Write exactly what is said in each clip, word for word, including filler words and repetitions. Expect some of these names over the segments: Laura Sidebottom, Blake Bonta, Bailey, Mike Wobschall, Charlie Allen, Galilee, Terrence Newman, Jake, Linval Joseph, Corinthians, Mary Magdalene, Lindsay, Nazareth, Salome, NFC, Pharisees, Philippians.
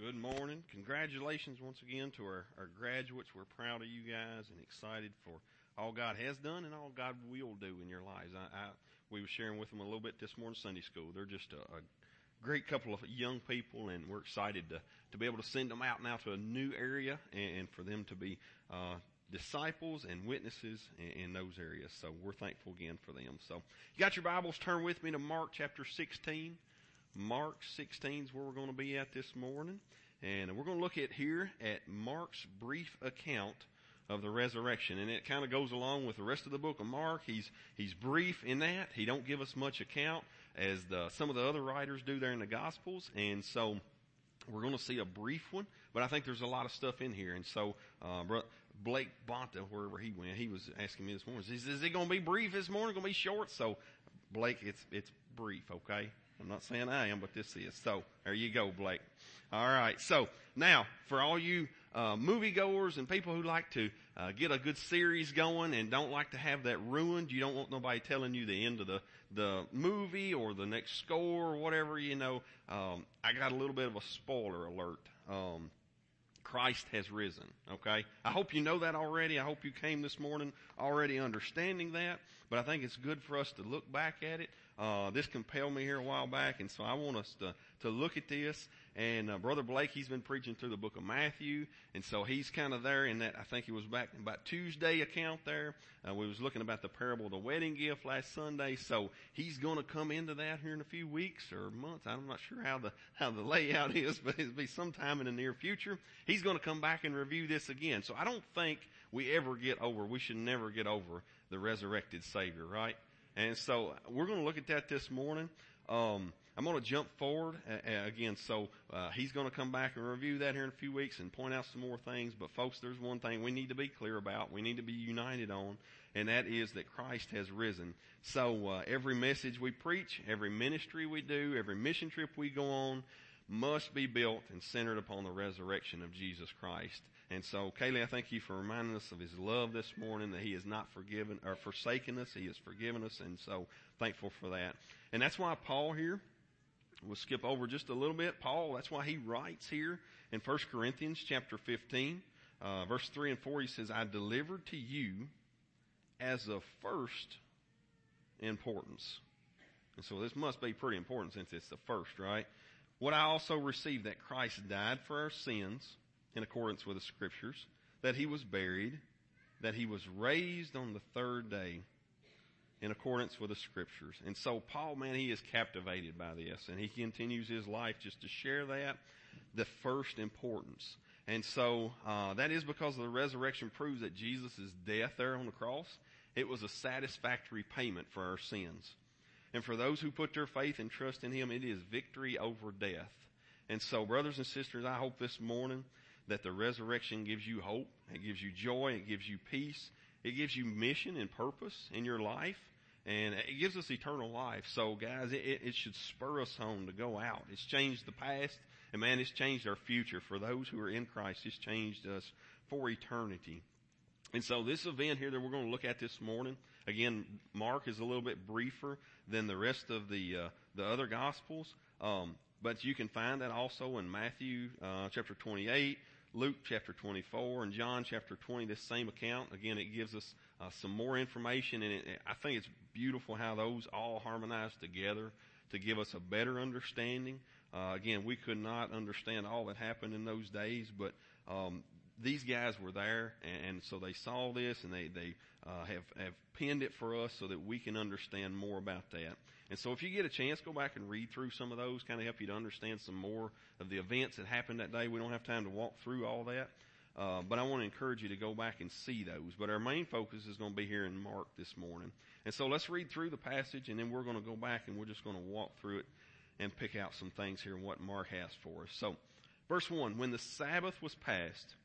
Good morning. Congratulations once again to our, our graduates. We're proud of you guys and excited for all God has done and all God will do in your lives. I, I we were sharing with them a little bit this morning, Sunday school. They're just a, a great couple of young people, and we're excited to, to be able to send them out now to a new area and, and for them to be uh disciples and witnesses in, in those areas. So we're thankful again for them. So you got your Bibles, turn with me to Mark chapter sixteen. Mark sixteen is where we're going to be at this morning. And we're going to look at here at Mark's brief account of the resurrection. And it kind of goes along with the rest of the book of Mark. He's, he's brief in that. He don't give us much account as the, some of the other writers do there in the Gospels. And so we're going to see a brief one, but I think there's a lot of stuff in here. And so, uh, Blake Bonta, wherever he went, he was asking me this morning, is, is it going to be brief this morning? Going to be short? So, Blake, it's, it's brief. Okay. I'm not saying I am, but this is. So, there you go, Blake. All right. So, now, for all you, uh, moviegoers and people who like to, uh, get a good series going and don't like to have that ruined, you don't want nobody telling you the end of the, the movie or the next score or whatever, you know, um, I got a little bit of a spoiler alert. Um, Christ has risen, okay? I hope you know that already. I hope you came this morning already understanding that, but I think it's good for us to look back at it. Uh, this compelled me here a while back, and so I want us to, to look at this, and uh, Brother Blake, he's been preaching through the book of Matthew, and so he's kind of there in that, I think he was back in about Tuesday account there. Uh, we was looking about the parable of the wedding gift last Sunday, so he's going to come into that here in a few weeks or months. I'm not sure how the, how the layout is, but it'll be sometime in the near future. He's going to come back and review this again. So I don't think we ever get over, we should never get over the resurrected Savior, right? And so we're going to look at that this morning. Um, I'm going to jump forward uh, again. So uh, he's going to come back and review that here in a few weeks and point out some more things. But folks, there's one thing we need to be clear about. We need to be united on, and that is that Christ has risen. So uh, every message we preach, every ministry we do, every mission trip we go on, must be built and centered upon the resurrection of Jesus Christ. And so, Kaylee, I thank you for reminding us of his love this morning, that he has not forgiven or forsaken us. He has forgiven us, and so thankful for that. And that's why Paul here, we'll skip over just a little bit. Paul, that's why he writes here in First Corinthians chapter fifteen, uh, verse three and four. He says, I delivered to you as of first importance. And so this must be pretty important since it's the first, right? What I also received, that Christ died for our sins in accordance with the scriptures, that he was buried, that he was raised on the third day in accordance with the scriptures. And so Paul, man, he is captivated by this, and he continues his life just to share that, the first importance. And so uh that is because of the resurrection proves that Jesus' death there on the cross, it was a satisfactory payment for our sins. And for those who put their faith and trust in him, it is victory over death. And so, brothers and sisters, I hope this morning that the resurrection gives you hope. It gives you joy. It gives you peace. It gives you mission and purpose in your life. And it gives us eternal life. So, guys, it, it should spur us on to go out. It's changed the past. And, man, it's changed our future. For those who are in Christ, it's changed us for eternity. And so this event here that we're going to look at this morning, again, Mark is a little bit briefer than the rest of the uh, the other Gospels, um, but you can find that also in Matthew uh, chapter twenty-eight, Luke chapter twenty-four, and John chapter twenty, this same account. Again, it gives us uh, some more information, and it, I think it's beautiful how those all harmonize together to give us a better understanding. Uh, again, we could not understand all that happened in those days, but um these guys were there, and, and so they saw this, and they, they uh, have, have penned it for us so that we can understand more about that. And so if you get a chance, go back and read through some of those, kind of help you to understand some more of the events that happened that day. We don't have time to walk through all that, uh, but I want to encourage you to go back and see those. But our main focus is going to be here in Mark this morning. And so let's read through the passage, and then we're going to go back, and we're just going to walk through it and pick out some things here and what Mark has for us. So verse one, when the Sabbath was passed,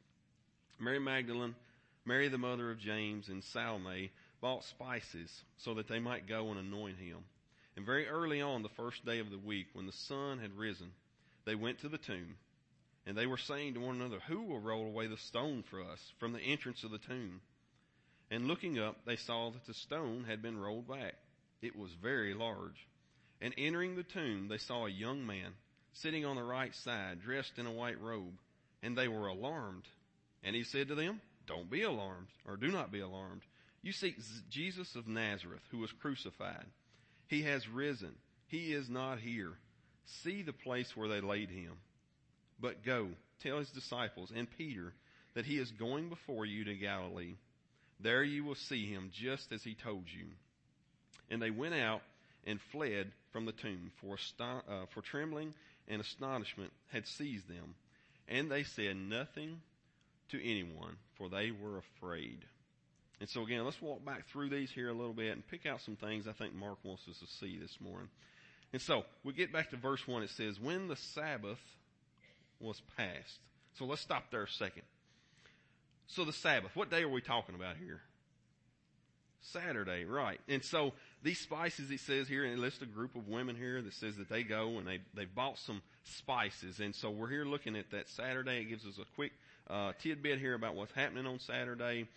Mary Magdalene, Mary the mother of James, and Salome bought spices so that they might go and anoint him. And very early on the first day of the week, when the sun had risen, they went to the tomb. And they were saying to one another, who will roll away the stone for us from the entrance of the tomb? And looking up, they saw that the stone had been rolled back. It was very large. And entering the tomb, they saw a young man sitting on the right side, dressed in a white robe, and they were alarmed. And he said to them, don't be alarmed, or do not be alarmed. You seek Jesus of Nazareth, who was crucified. He has risen. He is not here. See the place where they laid him. But go, tell his disciples and Peter that he is going before you to Galilee. There you will see him, just as he told you. And they went out and fled from the tomb, for, uh, for trembling and astonishment had seized them. And they said nothing to anyone, for they were afraid. And so again, let's walk back through these here a little bit and pick out some things I think Mark wants us to see this morning. And so we get back to verse one. It says, when the Sabbath was passed. So let's stop there a second. So the Sabbath, what day are we talking about here? Saturday, right. And so these spices, it says here, and it lists a group of women here that says that they go and they, they bought some spices. And so we're here looking at that Saturday. It gives us a quick uh, tidbit here about what's happening on Saturday.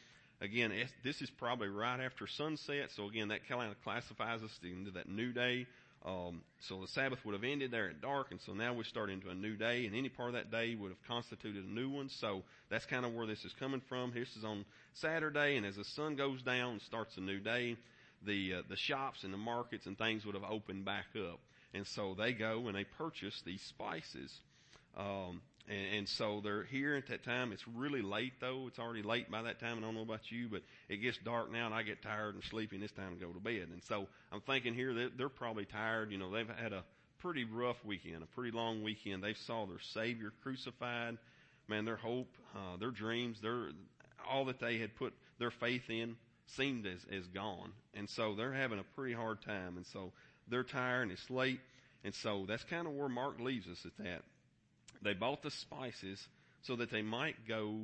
Again, this is probably right after sunset. So again, that kind of classifies us into that new day. Um, so the Sabbath would have ended there at dark, and so now we start into a new day, and any part of that day would have constituted a new one. So that's kind of where this is coming from. This is on Saturday, and as the sun goes down and starts a new day, the uh, the shops and the markets and things would have opened back up. And so they go and they purchase these spices. Um, and, and so they're here at that time. It's really late, though. It's already late by that time. I don't know about you, but it gets dark now, and I get tired and sleepy, and it's time to go to bed. And so I'm thinking here that they're probably tired. You know, they've had a pretty rough weekend, a pretty long weekend. They saw their Savior crucified. Man, their hope, uh, their dreams, their all that they had put their faith in seemed as, as gone. And so they're having a pretty hard time. And so they're tired, and it's late. And so that's kind of where Mark leaves us at that. They bought the spices so that they might go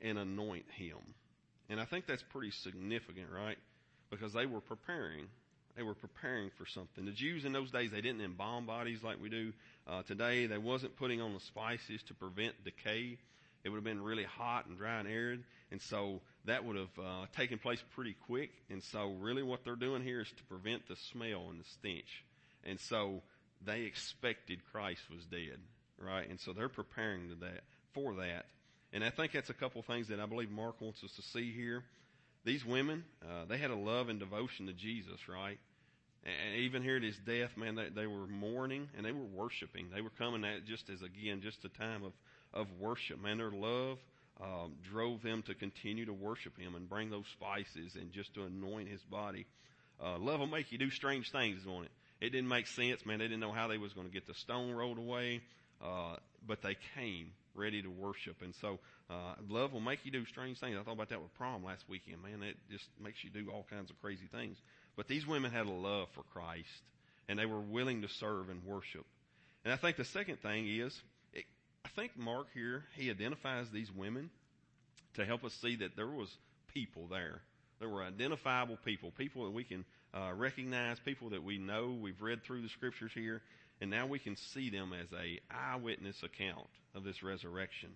and anoint him. And I think that's pretty significant, right? Because they were preparing. They were preparing for something. The Jews in those days, they didn't embalm bodies like we do uh, today. They wasn't putting on the spices to prevent decay. It would have been really hot and dry and arid. And so that would have uh, taken place pretty quick. And so really what they're doing here is to prevent the smell and the stench. And so they expected Christ was dead. Right, and so they're preparing to that for that. And I think that's a couple of things that I believe Mark wants us to see here. These women, uh, they had a love and devotion to Jesus, right? And even here at his death, man, they, they were mourning and they were worshiping. They were coming at it just as, again, just a time of, of worship. Man, their love um, drove them to continue to worship him and bring those spices and just to anoint his body. Uh, love will make you do strange things, won't it? It didn't make sense, man. They didn't know how they was going to get the stone rolled away. Uh, but they came ready to worship. And so, uh, love will make you do strange things. I thought about that with prom last weekend, man. It just makes you do all kinds of crazy things. But these women had a love for Christ and they were willing to serve and worship. And I think the second thing is, it, I think Mark here, he identifies these women to help us see that there was people there. There were identifiable people, people that we can, uh, recognize, people that we know. We've read through the scriptures here. And now we can see them as a eyewitness account of this resurrection.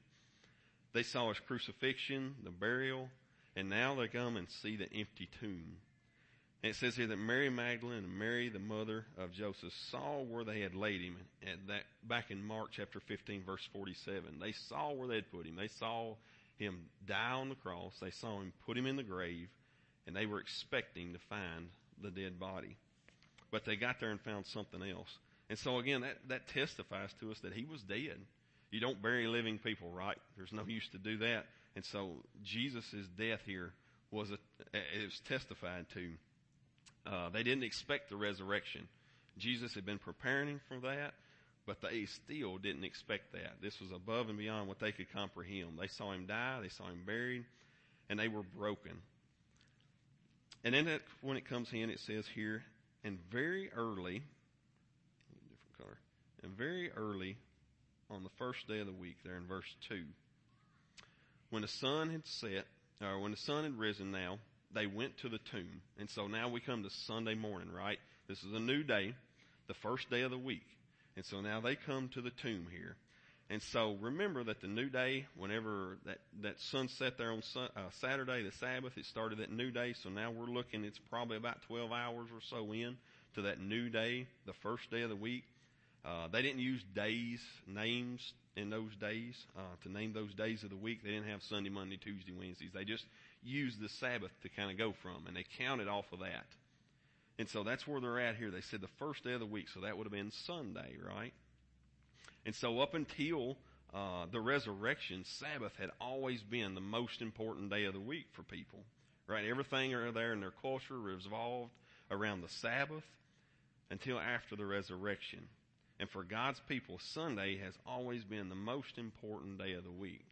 They saw his crucifixion, the burial, and now they come and see the empty tomb. And it says here that Mary Magdalene and Mary, the mother of Joseph, saw where they had laid him at that, back in Mark chapter fifteen, verse forty-seven. They saw where they had put him. They saw him die on the cross. They saw him put him in the grave, and they were expecting to find the dead body. But they got there and found something else. And so, again, that, that testifies to us that he was dead. You don't bury living people, right? There's no use to do that. And so Jesus' death here was a, it was testified to. Uh, they didn't expect the resurrection. Jesus had been preparing for that, but they still didn't expect that. This was above and beyond what they could comprehend. They saw him die. They saw him buried. And they were broken. And then that, when it comes in, it says here, and very early... And very early on the first day of the week, there in verse two, when the sun had set, or when the sun had risen now, they went to the tomb. And so now we come to Sunday morning, right? This is a new day, the first day of the week. And so now they come to the tomb here. And so remember that the new day, whenever that, that sunset there on sun, uh, Saturday, the Sabbath, it started that new day. So now we're looking, it's probably about twelve hours or so in to that new day, the first day of the week. Uh, they didn't use days, names in those days, uh, to name those days of the week. They didn't have Sunday, Monday, Tuesday, Wednesdays. They just used the Sabbath to kind of go from, and they counted off of that. And so that's where they're at here. They said the first day of the week, so that would have been Sunday, right? And so up until uh, the resurrection, Sabbath had always been the most important day of the week for people, right? Everything there in their culture revolved around the Sabbath until after the resurrection. And for God's people, Sunday has always been the most important day of the week.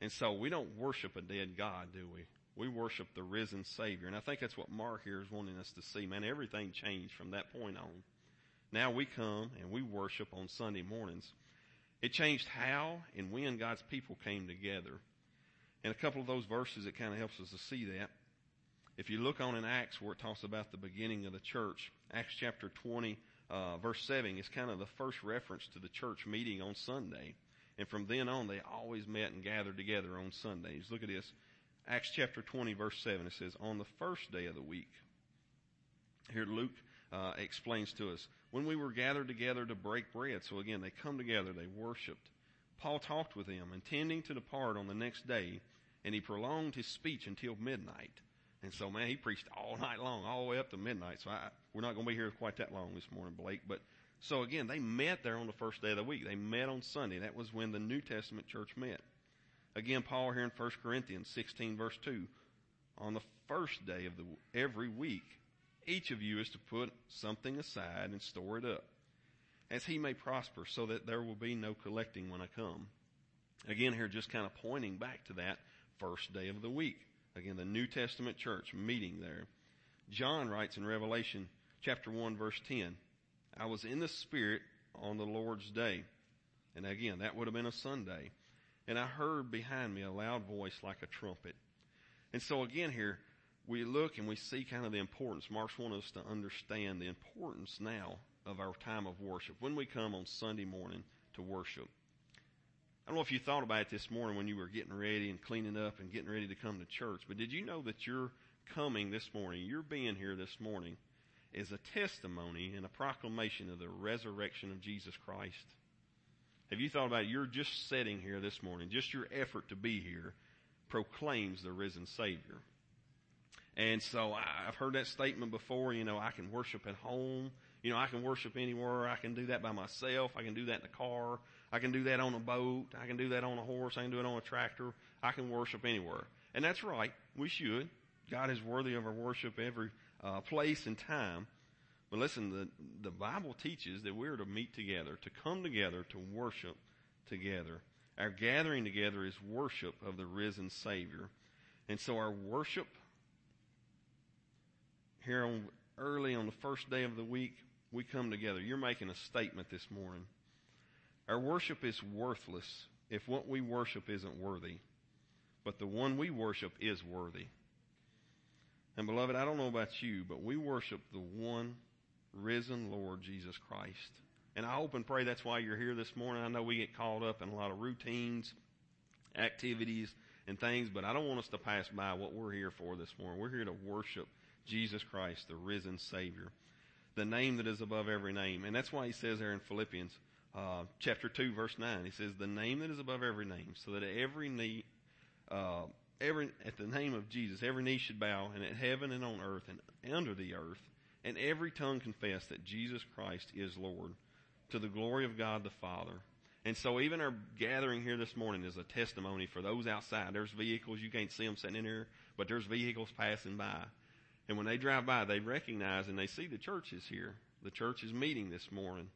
And so we don't worship a dead God, do we? We worship the risen Savior. And I think that's what Mark here is wanting us to see. Man, everything changed from that point on. Now we come and we worship on Sunday mornings. It changed how and when God's people came together. And a couple of those verses, it kind of helps us to see that. If you look on in Acts where it talks about the beginning of the church, Acts chapter twenty, uh, verse seven is kind of the first reference to the church meeting on Sunday. And from then on, they always met and gathered together on Sundays. Look at this. Acts chapter twenty, verse seven, it says, on the first day of the week. Here Luke uh, explains to us, when we were gathered together to break bread. So again, they come together, they worshiped. Paul talked with them, intending to depart on the next day, and he prolonged his speech until midnight. And so, man, he preached all night long, all the way up to midnight. So I, we're not going to be here quite that long this morning, Blake. But so again, they met there on the first day of the week. They met on Sunday. That was when the New Testament church met. Again, Paul here in First Corinthians sixteen, verse two, on the first day of the every week, each of you is to put something aside and store it up, as he may prosper, so that there will be no collecting when I come. Again, here just kind of pointing back to that first day of the week. Again, the New Testament church meeting there. John writes in Revelation chapter one, verse ten, I was in the Spirit on the Lord's day. And again, that would have been a Sunday. And I heard behind me a loud voice like a trumpet. And so again here, we look and we see kind of the importance. Mark's wanting us to understand the importance now of our time of worship, when we come on Sunday morning to worship. I don't know if you thought about it this morning when you were getting ready and cleaning up and getting ready to come to church, but did you know that your coming this morning, your being here this morning, is a testimony and a proclamation of the resurrection of Jesus Christ? Have you thought about it? You're just sitting here this morning, just your effort to be here proclaims the risen Savior. And so I've heard that statement before, you know, I can worship at home. You know, I can worship anywhere. I can do that by myself. I can do that in a car. I can do that on a boat. I can do that on a horse. I can do it on a tractor. I can worship anywhere. And that's right. We should. God is worthy of our worship every uh, place and time. But listen, the, the Bible teaches that we're to meet together, to come together, to worship together. Our gathering together is worship of the risen Savior. And so our worship here on early on the first day of the week, we come together. You're making a statement this morning. Our worship is worthless if what we worship isn't worthy. But the one we worship is worthy. And beloved, I don't know about you, but we worship the one risen Lord Jesus Christ. And I hope and pray that's why you're here this morning. I know we get caught up in a lot of routines, activities, and things, but I don't want us to pass by what we're here for this morning. We're here to worship Jesus Christ, the risen Savior, the name that is above every name. And that's why he says there in Philippians uh, chapter two, verse nine, he says, the name that is above every name, so that every knee, uh, every at the name of Jesus, every knee should bow, and at heaven and on earth and under the earth, and every tongue confess that Jesus Christ is Lord, to the glory of God the Father. And so even our gathering here this morning is a testimony for those outside. There's vehicles, you can't see them sitting in here, but there's vehicles passing by. And when they drive by, they recognize and they see the church is here. The church is meeting this morning.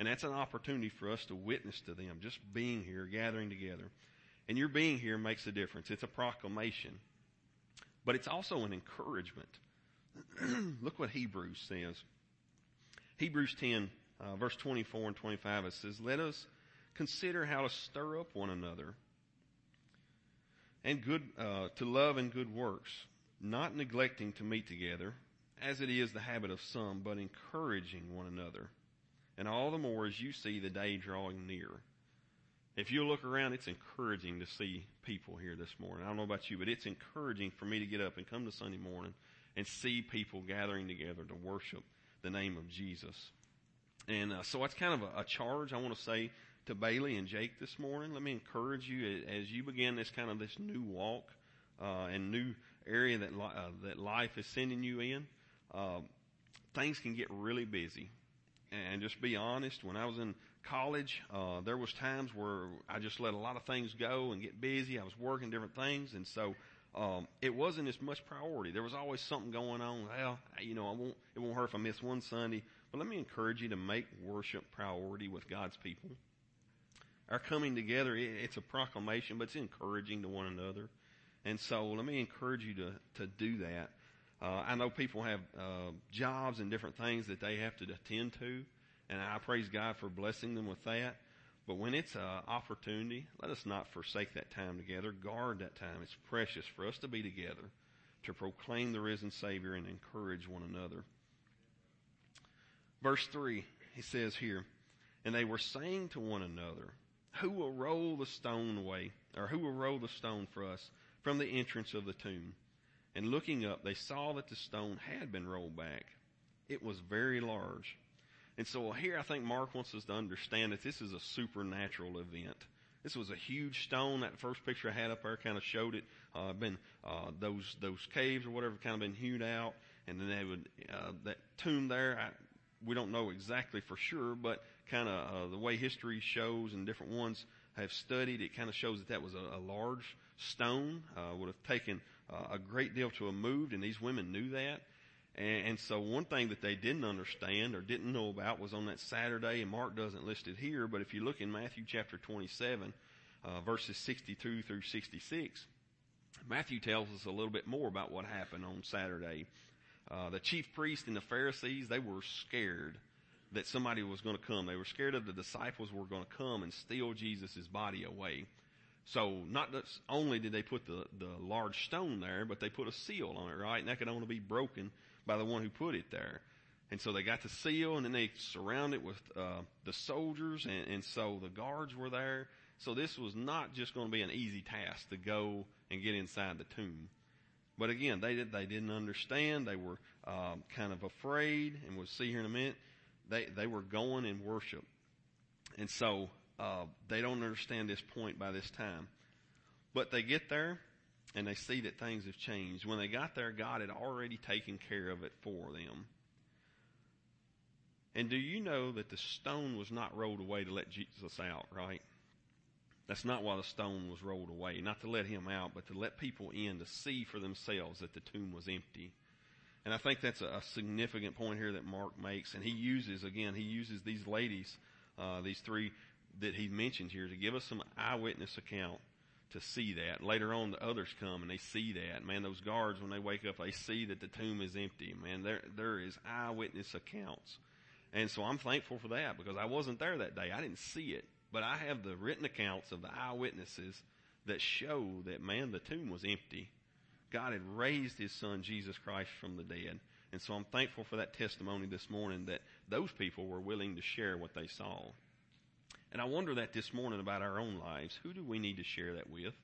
And that's an opportunity for us to witness to them, just being here, gathering together. And your being here makes a difference. It's a proclamation. But it's also an encouragement. Look what Hebrews says. Hebrews ten, uh, verse twenty-four and twenty-five, it says, let us consider how to stir up one another and good uh, to love and good works, not neglecting to meet together, as it is the habit of some, but encouraging one another, and all the more as you see the day drawing near. If you look around, it's encouraging to see people here this morning. I don't know about you, but it's encouraging for me to get up and come to Sunday morning and see people gathering together to worship the name of Jesus. And uh, so that's kind of a, a charge I want to say to Bailey and Jake this morning. Let me encourage you as you begin this kind of this new walk uh, and new area that li- uh, that life is sending you in. Uh, things can get really busy. And just be honest, when I was in college, uh, there was times where I just let a lot of things go and get busy. I was working different things, and so um, it wasn't as much priority. There was always something going on. Well, you know, I won't. It won't hurt if I miss one Sunday. But let me encourage you to make worship priority with God's people. Our coming together, it, it's a proclamation, but it's encouraging to one another. And so let me encourage you to to do that. Uh, I know people have uh, jobs and different things that they have to attend to, and I praise God for blessing them with that. But when it's an opportunity, let us not forsake that time together. Guard that time. It's precious for us to be together, to proclaim the risen Savior and encourage one another. Verse three, he says here, and they were saying to one another, who will roll the stone away, or who will roll the stone for us from the entrance of the tomb? And looking up, they saw that the stone had been rolled back. It was very large. And so here I think Mark wants us to understand that this is a supernatural event. This was a huge stone. That first picture I had up there kind of showed it. Uh, been uh, those those caves or whatever kind of been hewed out. And then they would uh, that tomb there, I, we don't know exactly for sure, but kind of uh, the way history shows and different ones have studied, it kind of shows that that was a, a large stone. Uh, would have taken Uh, a great deal to have moved, and these women knew that. And, and so one thing that they didn't understand or didn't know about was on that Saturday, and Mark doesn't list it here, but if you look in Matthew chapter twenty-seven, uh, verses sixty-two through sixty-six, Matthew tells us a little bit more about what happened on Saturday. Uh, the chief priest and the Pharisees, they were scared that somebody was going to come. They were scared of the disciples were going to come and steal Jesus' body away. So not only did they put the, the large stone there, but they put a seal on it, right? And that could only be broken by the one who put it there. And so they got the seal, and then they surrounded it with uh, the soldiers, and, and so the guards were there. So this was not just going to be an easy task to go and get inside the tomb. But again, they, did, they didn't understand. They were uh, kind of afraid, and we'll see here in a minute. They, they were going in worship. And so... Uh, they don't understand this point by this time. But they get there, and they see that things have changed. When they got there, God had already taken care of it for them. And do you know that the stone was not rolled away to let Jesus out, right? That's not why the stone was rolled away, not to let him out, but to let people in to see for themselves that the tomb was empty. And I think that's a, a significant point here that Mark makes. And he uses, again, he uses these ladies, uh, these three that he mentions here to give us some eyewitness account to see that. Later on, the others come and they see that. Man, those guards, when they wake up, they see that the tomb is empty. Man, there there is eyewitness accounts. And so I'm thankful for that because I wasn't there that day. I didn't see it. But I have the written accounts of the eyewitnesses that show that, man, the tomb was empty. God had raised his son, Jesus Christ, from the dead. And so I'm thankful for that testimony this morning that those people were willing to share what they saw. And I wonder that this morning about our own lives. Who do we need to share that with?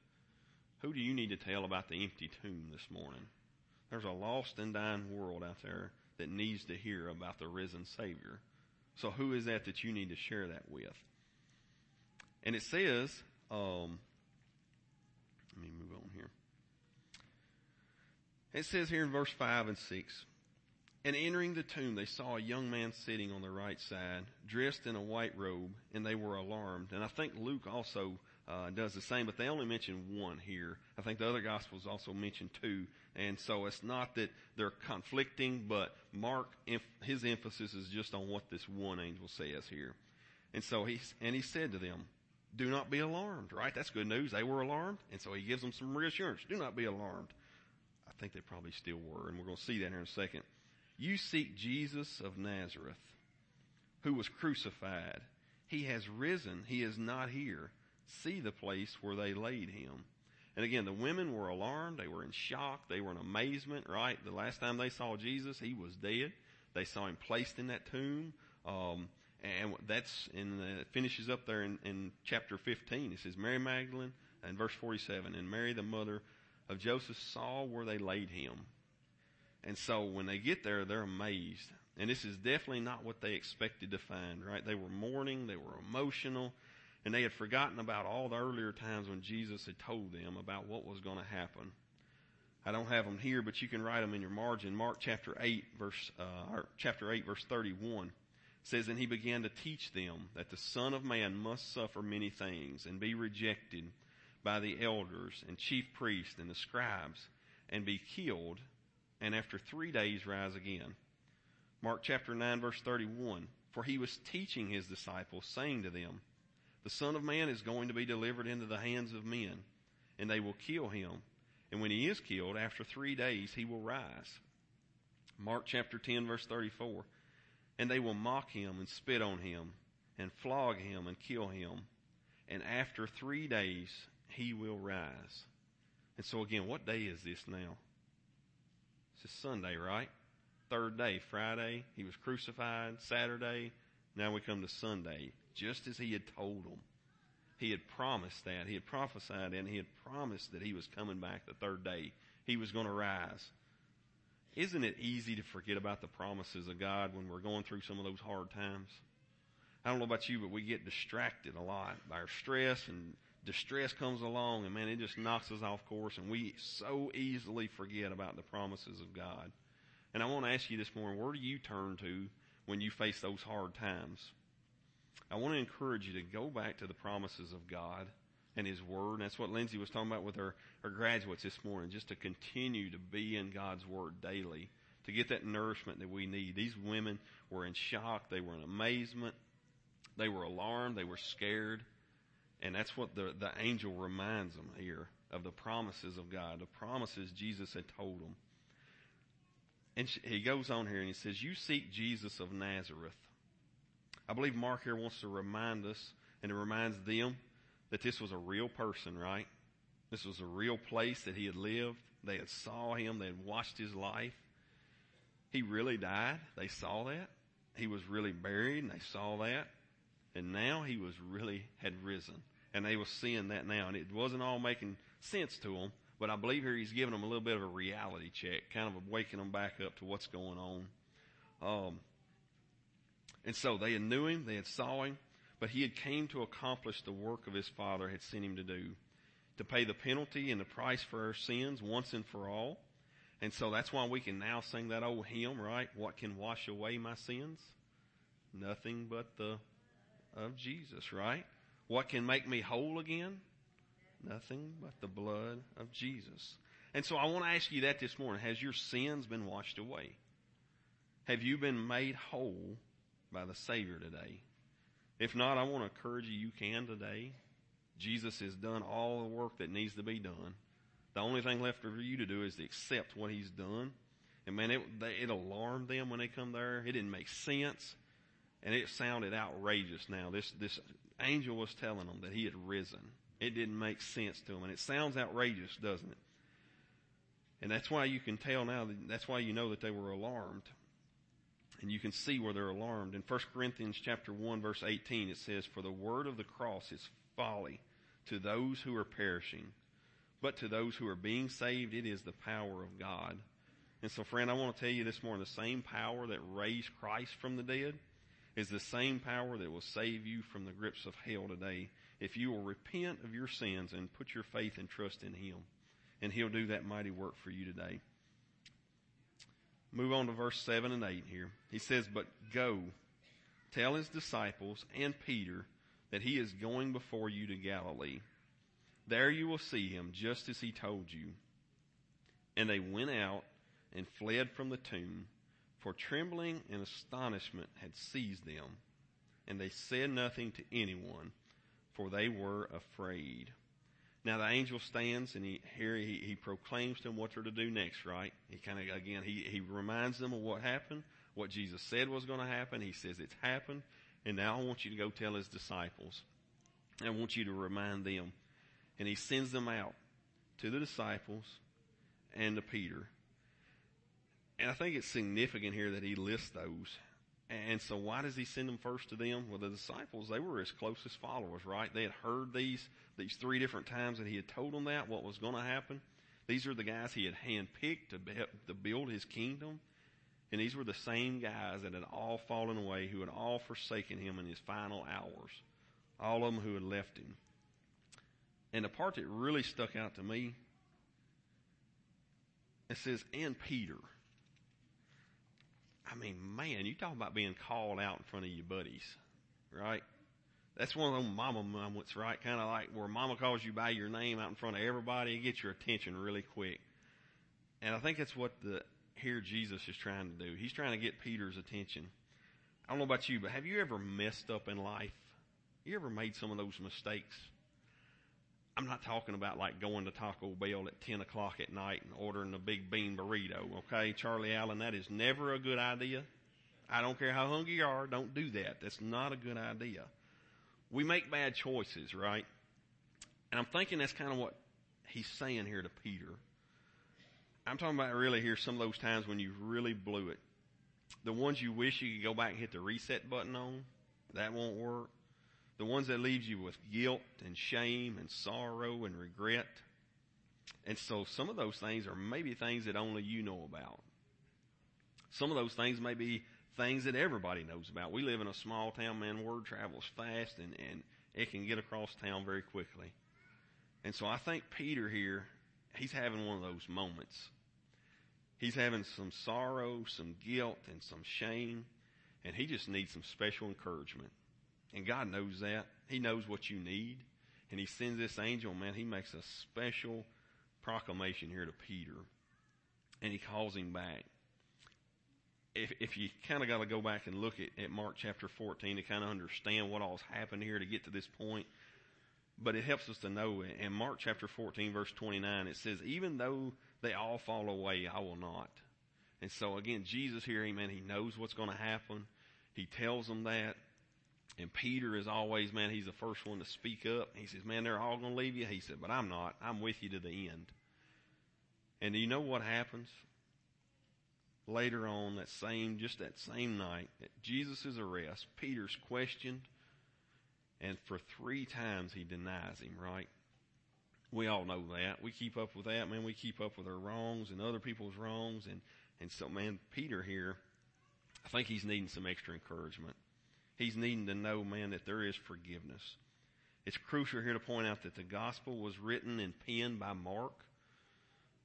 Who do you need to tell about the empty tomb this morning? There's a lost and dying world out there that needs to hear about the risen Savior. So who is that that you need to share that with? And it says, um, let me move on here. It says here in verse five and six, and entering the tomb, they saw a young man sitting on the right side, dressed in a white robe, and they were alarmed. And I think Luke also uh, does the same, but they only mention one here. I think the other Gospels also mention two. And so it's not that they're conflicting, but Mark, his emphasis is just on what this one angel says here. And so he, and he said to them, do not be alarmed, right? That's good news. They were alarmed. And so he gives them some reassurance. Do not be alarmed. I think they probably still were, and we're going to see that here in a second. You seek Jesus of Nazareth, who was crucified. He has risen. He is not here. See the place where they laid him. And again, the women were alarmed. They were in shock. They were in amazement, right? The last time they saw Jesus, he was dead. They saw him placed in that tomb. Um, and that's in the, it finishes up there in, in chapter fifteen. It says, Mary Magdalene, and verse forty-seven, and Mary the mother of Joseph saw where they laid him. And so when they get there, they're amazed. And this is definitely not what they expected to find, right? They were mourning, they were emotional, and they had forgotten about all the earlier times when Jesus had told them about what was going to happen. I don't have them here, but you can write them in your margin. Mark chapter eight, verse uh, or chapter eight, verse thirty-one says, "And he began to teach them that the Son of Man must suffer many things and be rejected by the elders and chief priests and the scribes and be killed and after three days rise again." Mark chapter nine, verse thirty-one, "For he was teaching his disciples, saying to them, the Son of Man is going to be delivered into the hands of men, and they will kill him. And when he is killed, after three days he will rise." Mark chapter ten, verse thirty-four, "And they will mock him and spit on him and flog him and kill him. And after three days he will rise." And so again, what day is this now? This is Sunday, right? Third day, Friday, he was crucified. Saturday, now we come to Sunday, just as he had told them. He had promised that. He had prophesied, and he had promised that he was coming back the third day. He was going to rise. Isn't it easy to forget about the promises of God when we're going through some of those hard times? I don't know about you, but we get distracted a lot by our stress, and distress comes along, and man, it just knocks us off course, and we so easily forget about the promises of God. And I want to ask you this morning, where do you turn to when you face those hard times? I want to encourage you to go back to the promises of God and His Word. And that's what Lindsay was talking about with her, her graduates this morning, just to continue to be in God's Word daily, to get that nourishment that we need. These women were in shock. They were in amazement. They were alarmed. They were scared. And that's what the, the angel reminds them here, of the promises of God, the promises Jesus had told them. And he goes on here and he says, "You seek Jesus of Nazareth." I believe Mark here wants to remind us, and it reminds them that this was a real person, right? This was a real place that he had lived. They had saw him. They had watched his life. He really died. They saw that. He was really buried, and they saw that. And now he was really had risen, and they were seeing that now. And it wasn't all making sense to them. But I believe here he's giving them a little bit of a reality check, kind of waking them back up to what's going on. Um, and so they had knew him, they had saw him, but he had came to accomplish the work of his Father had sent him to do, to pay the penalty and the price for our sins once and for all. And so that's why we can now sing that old hymn, right? What can wash away my sins? Nothing but the of Jesus, right? What can make me whole again? Nothing but the blood of Jesus. And so I want to ask you that this morning. Has your sins been washed away? Have you been made whole by the Savior today? If not, I want to encourage you, you can today. Jesus has done all the work that needs to be done. The only thing left for you to do is to accept what He's done. And man, it, they, it alarmed them when they come there. It didn't make sense. And it sounded outrageous now. This, this angel was telling them that He had risen. It didn't make sense to them. And it sounds outrageous, doesn't it? And that's why you can tell now, that, that's why you know that they were alarmed. And you can see where they're alarmed. In First Corinthians chapter one, verse eighteen, it says, "For the word of the cross is folly to those who are perishing, but to those who are being saved, it is the power of God." And so, friend, I want to tell you this morning, the same power that raised Christ from the dead is the same power that will save you from the grips of hell today if you will repent of your sins and put your faith and trust in Him. And He'll do that mighty work for you today. Move on to verse seven and eight here. He says, "But go, tell His disciples and Peter that He is going before you to Galilee. There you will see Him just as He told you." And they went out and fled from the tomb, for trembling and astonishment had seized them, and they said nothing to anyone, for they were afraid. Now the angel stands, and he, here he, he proclaims to them what they're to do next, right? He kind of, again, he, he reminds them of what happened, what Jesus said was going to happen. He says it's happened, and now I want you to go tell His disciples. I want you to remind them. And He sends them out to the disciples and to Peter. And I think it's significant here that He lists those. And so why does He send them first to them? Well, the disciples, they were His closest followers, right? They had heard these, these three different times that He had told them that, what was going to happen. These are the guys He had handpicked to, be, to build His kingdom. And these were the same guys that had all fallen away, who had all forsaken him in his final hours. All of them who had left him. And the part that really stuck out to me, it says, and Peter. I mean, man, you talk about being called out in front of your buddies, right? That's one of those mama moments, right? Kind of like where mama calls you by your name out in front of everybody. It gets your attention really quick. And I think that's what the here Jesus is trying to do. He's trying to get Peter's attention. I don't know about you, but have you ever messed up in life? You ever made some of those mistakes? I'm not talking about like going to Taco Bell at ten o'clock at night and ordering a big bean burrito, okay? Charlie Allen, that is never a good idea. I don't care how hungry you are, don't do that. That's not a good idea. We make bad choices, right? And I'm thinking that's kind of what he's saying here to Peter. I'm talking about really here some of those times when you really blew it. The ones you wish you could go back and hit the reset button on, that won't work. The ones that leaves you with guilt and shame and sorrow and regret. And so some of those things are maybe things that only you know about. Some of those things may be things that everybody knows about. We live in a small town, man. Word travels fast, and, and it can get across town very quickly. And so I think Peter here, he's having one of those moments. He's having some sorrow, some guilt, and some shame, and he just needs some special encouragement. And God knows that. He knows what you need. And he sends this angel, man. He makes a special proclamation here to Peter. And he calls him back. If, if you kind of got to go back and look at, at Mark chapter fourteen to kind of understand what all's happened here to get to this point. But it helps us to know it. In Mark chapter fourteen, verse twenty-nine, it says, even though they all fall away, I will not. And so, again, Jesus here, amen, he knows what's going to happen. He tells them that. And Peter is always, man, he's the first one to speak up. He says, man, they're all going to leave you. He said, but I'm not. I'm with you to the end. And do you know what happens? Later on, that same, just that same night, at Jesus' arrest, Peter's questioned, and for three times he denies him, right? We all know that. We keep up with that, man. We keep up with our wrongs and other people's wrongs. And, and so, man, Peter here, I think he's needing some extra encouragement. He's needing to know, man, that there is forgiveness. It's crucial here to point out that the gospel was written and penned by Mark,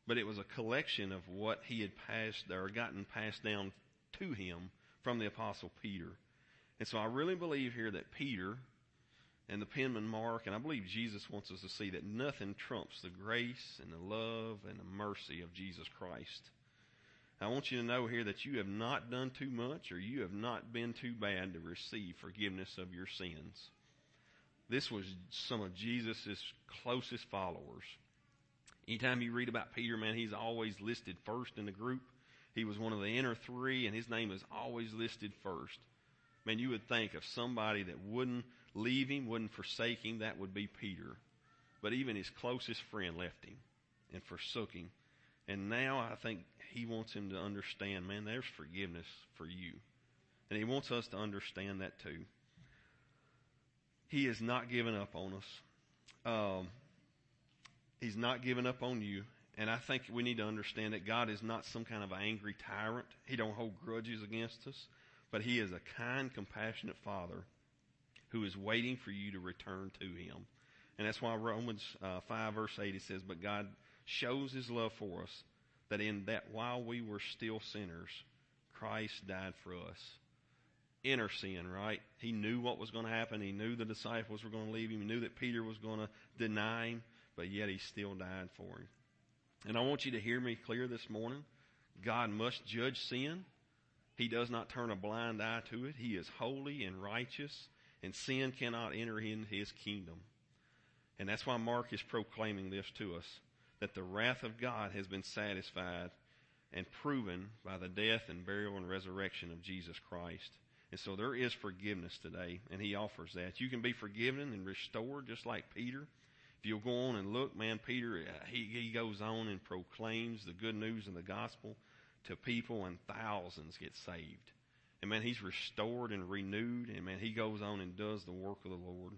but it was a collection of what he had passed or gotten passed down to him from the apostle Peter. And so I really believe here that Peter and the penman Mark, and I believe Jesus wants us to see that nothing trumps the grace and the love and the mercy of Jesus Christ. I want you to know here that you have not done too much or you have not been too bad to receive forgiveness of your sins. This was some of Jesus' closest followers. Anytime you read about Peter, man, he's always listed first in the group. He was one of the inner three, and his name is always listed first. Man, you would think of somebody that wouldn't leave him, wouldn't forsake him, that would be Peter. But even his closest friend left him and forsook him. And now I think he wants him to understand, man, there's forgiveness for you. And he wants us to understand that too. He has not given up on us. Um, he's not given up on you. And I think we need to understand that God is not some kind of angry tyrant. He don't hold grudges against us. But he is a kind, compassionate Father who is waiting for you to return to him. And that's why Romans uh, five verse eight, it says, but God shows his love for us, that in that while we were still sinners, Christ died for us. Inner sin, right? He knew what was going to happen. He knew the disciples were going to leave him. He knew that Peter was going to deny him, but yet he still died for him. And I want you to hear me clear this morning. God must judge sin. He does not turn a blind eye to it. He is holy and righteous, and sin cannot enter in his kingdom. And that's why Mark is proclaiming this to us, that the wrath of God has been satisfied and proven by the death and burial and resurrection of Jesus Christ. And so there is forgiveness today, and he offers that. You can be forgiven and restored just like Peter. If you'll go on and look, man, Peter, he, he goes on and proclaims the good news and the gospel to people, and thousands get saved. And, man, he's restored and renewed, and, man, he goes on and does the work of the Lord.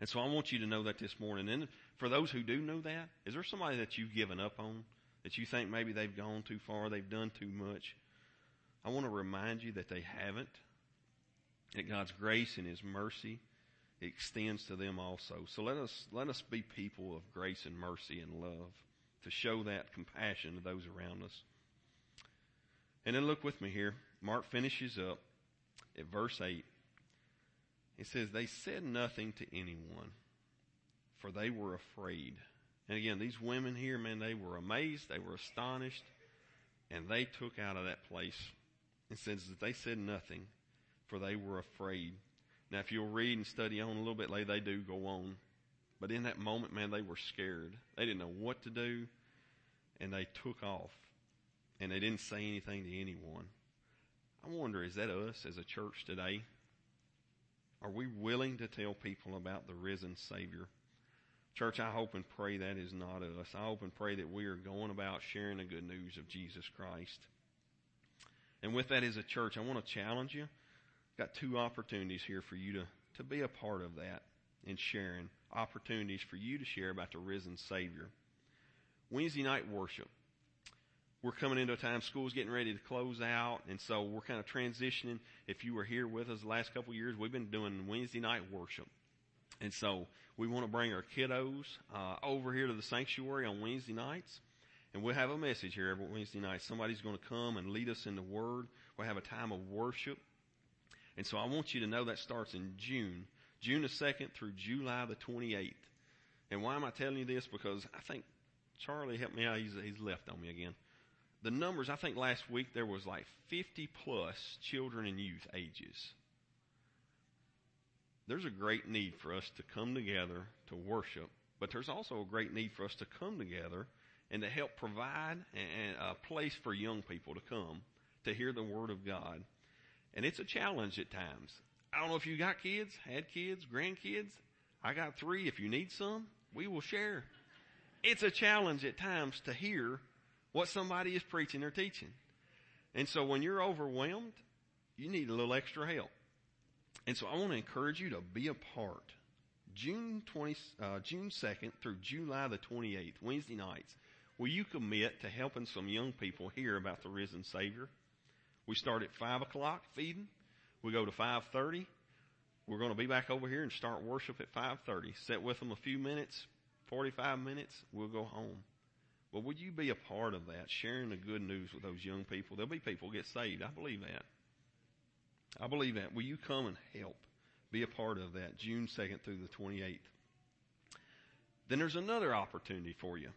And so I want you to know that this morning. And for those who do know that, is there somebody that you've given up on, that you think maybe they've gone too far, they've done too much? I want to remind you that they haven't. That God's grace and His mercy extends to them also. So let us, let us be people of grace and mercy and love to show that compassion to those around us. And then look with me here. Mark finishes up at verse eight. It says, they said nothing to anyone, for they were afraid. And again, these women here, man, they were amazed, they were astonished, and they took out of that place. It says that they said nothing, for they were afraid. Now, if you'll read and study on a little bit later, they do go on. But in that moment, man, they were scared. They didn't know what to do, and they took off. And they didn't say anything to anyone. I wonder, is that us as a church today? Are we willing to tell people about the risen Savior? Church, I hope and pray that is not us. I hope and pray that we are going about sharing the good news of Jesus Christ. And with that as a church, I want to challenge you. I've got two opportunities here for you to, to be a part of that in sharing. Opportunities for you to share about the risen Savior. Wednesday night worship. We're coming into a time, school's getting ready to close out, and so we're kind of transitioning. If you were here with us the last couple of years, we've been doing Wednesday night worship. And so we want to bring our kiddos uh, over here to the sanctuary on Wednesday nights, and we'll have a message here every Wednesday night. Somebody's going to come and lead us in the Word. We'll have a time of worship. And so I want you to know that starts in June, June the second through July the twenty-eighth. And why am I telling you this? Because I think Charlie helped me out. He's, he's left on me again. The numbers, I think last week there was like fifty plus children and youth ages. There's a great need for us to come together to worship, but there's also a great need for us to come together and to help provide a place for young people to come to hear the Word of God. And it's a challenge at times. I don't know if you got kids, had kids, grandkids. I got three. If you need some, we will share. It's a challenge at times to hear what somebody is preaching or teaching. And so when you're overwhelmed, you need a little extra help. And so I want to encourage you to be a part. June twentieth, uh, June second through July the twenty-eighth, Wednesday nights, will you commit to helping some young people hear about the risen Savior? We start at five o'clock feeding. We go to five thirty. We're going to be back over here and start worship at five thirty. Sit with them a few minutes, forty-five minutes. We'll go home. Well, would you be a part of that, sharing the good news with those young people? There'll be people get saved. I believe that. I believe that. Will you come and help? Be a part of that, June second through the twenty-eighth. Then there's another opportunity for you.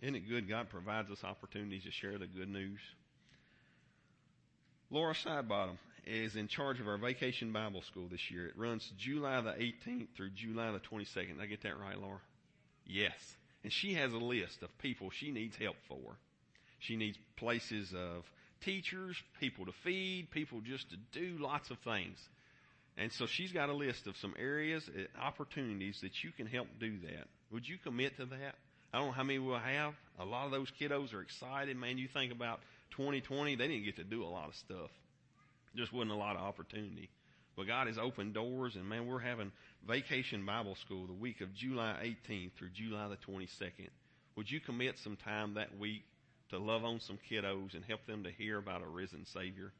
Isn't it good God provides us opportunities to share the good news? Laura Sidebottom is in charge of our Vacation Bible School this year. It runs July the eighteenth through July the twenty-second. Did I get that right, Laura? Yes. And she has a list of people she needs help for. She needs places of teachers, people to feed, people just to do lots of things. And so she's got a list of some areas, opportunities that you can help do that. Would you commit to that? I don't know how many we'll have. A lot of those kiddos are excited. Man, you think about twenty twenty, they didn't get to do a lot of stuff. Just wasn't a lot of opportunity. But God has opened doors, and man, we're having Vacation Bible School the week of July eighteenth through July the twenty-second. Would you commit some time that week to love on some kiddos and help them to hear about a risen Savior?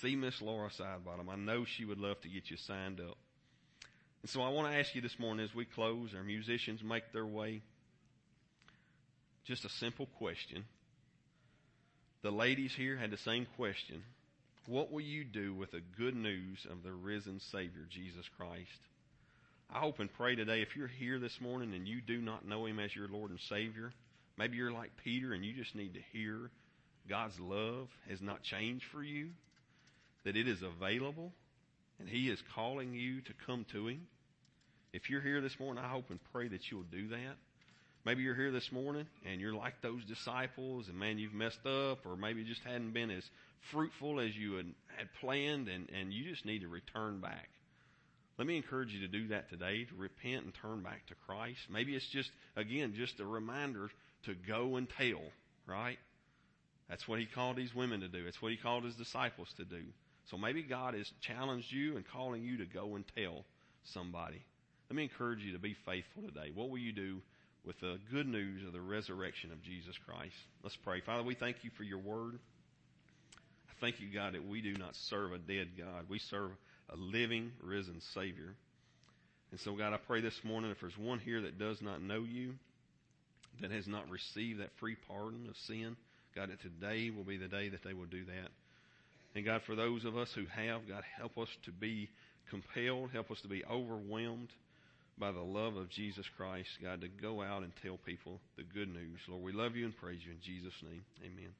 See Miss Laura Sidebottom. I know she would love to get you signed up. And so I want to ask you this morning as we close, our musicians make their way, just a simple question. The ladies here had the same question. What will you do with the good news of the risen Savior, Jesus Christ? I hope and pray today, if you're here this morning and you do not know Him as your Lord and Savior, maybe you're like Peter and you just need to hear God's love has not changed for you, that it is available, and He is calling you to come to Him. If you're here this morning, I hope and pray that you'll do that. Maybe you're here this morning and you're like those disciples and, man, you've messed up or maybe just hadn't been as fruitful as you had, had planned and, and you just need to return back. Let me encourage you to do that today, to repent and turn back to Christ. Maybe it's just, again, just a reminder to go and tell, right? That's what He called these women to do. That's what He called His disciples to do. So maybe God has challenged you and calling you to go and tell somebody. Let me encourage you to be faithful today. What will you do with the good news of the resurrection of Jesus Christ? Let's pray. Father, we thank You for Your Word. thank you, God, that we do not serve a dead God. We serve a living, risen Savior. And so, God, I pray this morning, if there's one here that does not know you, that has not received that free pardon of sin, God, that today will be the day that they will do that. And, God, for those of us who have, God, help us to be compelled, help us to be overwhelmed by the love of Jesus Christ, God, to go out and tell people the good news. Lord, we love you and praise you in Jesus' name. Amen.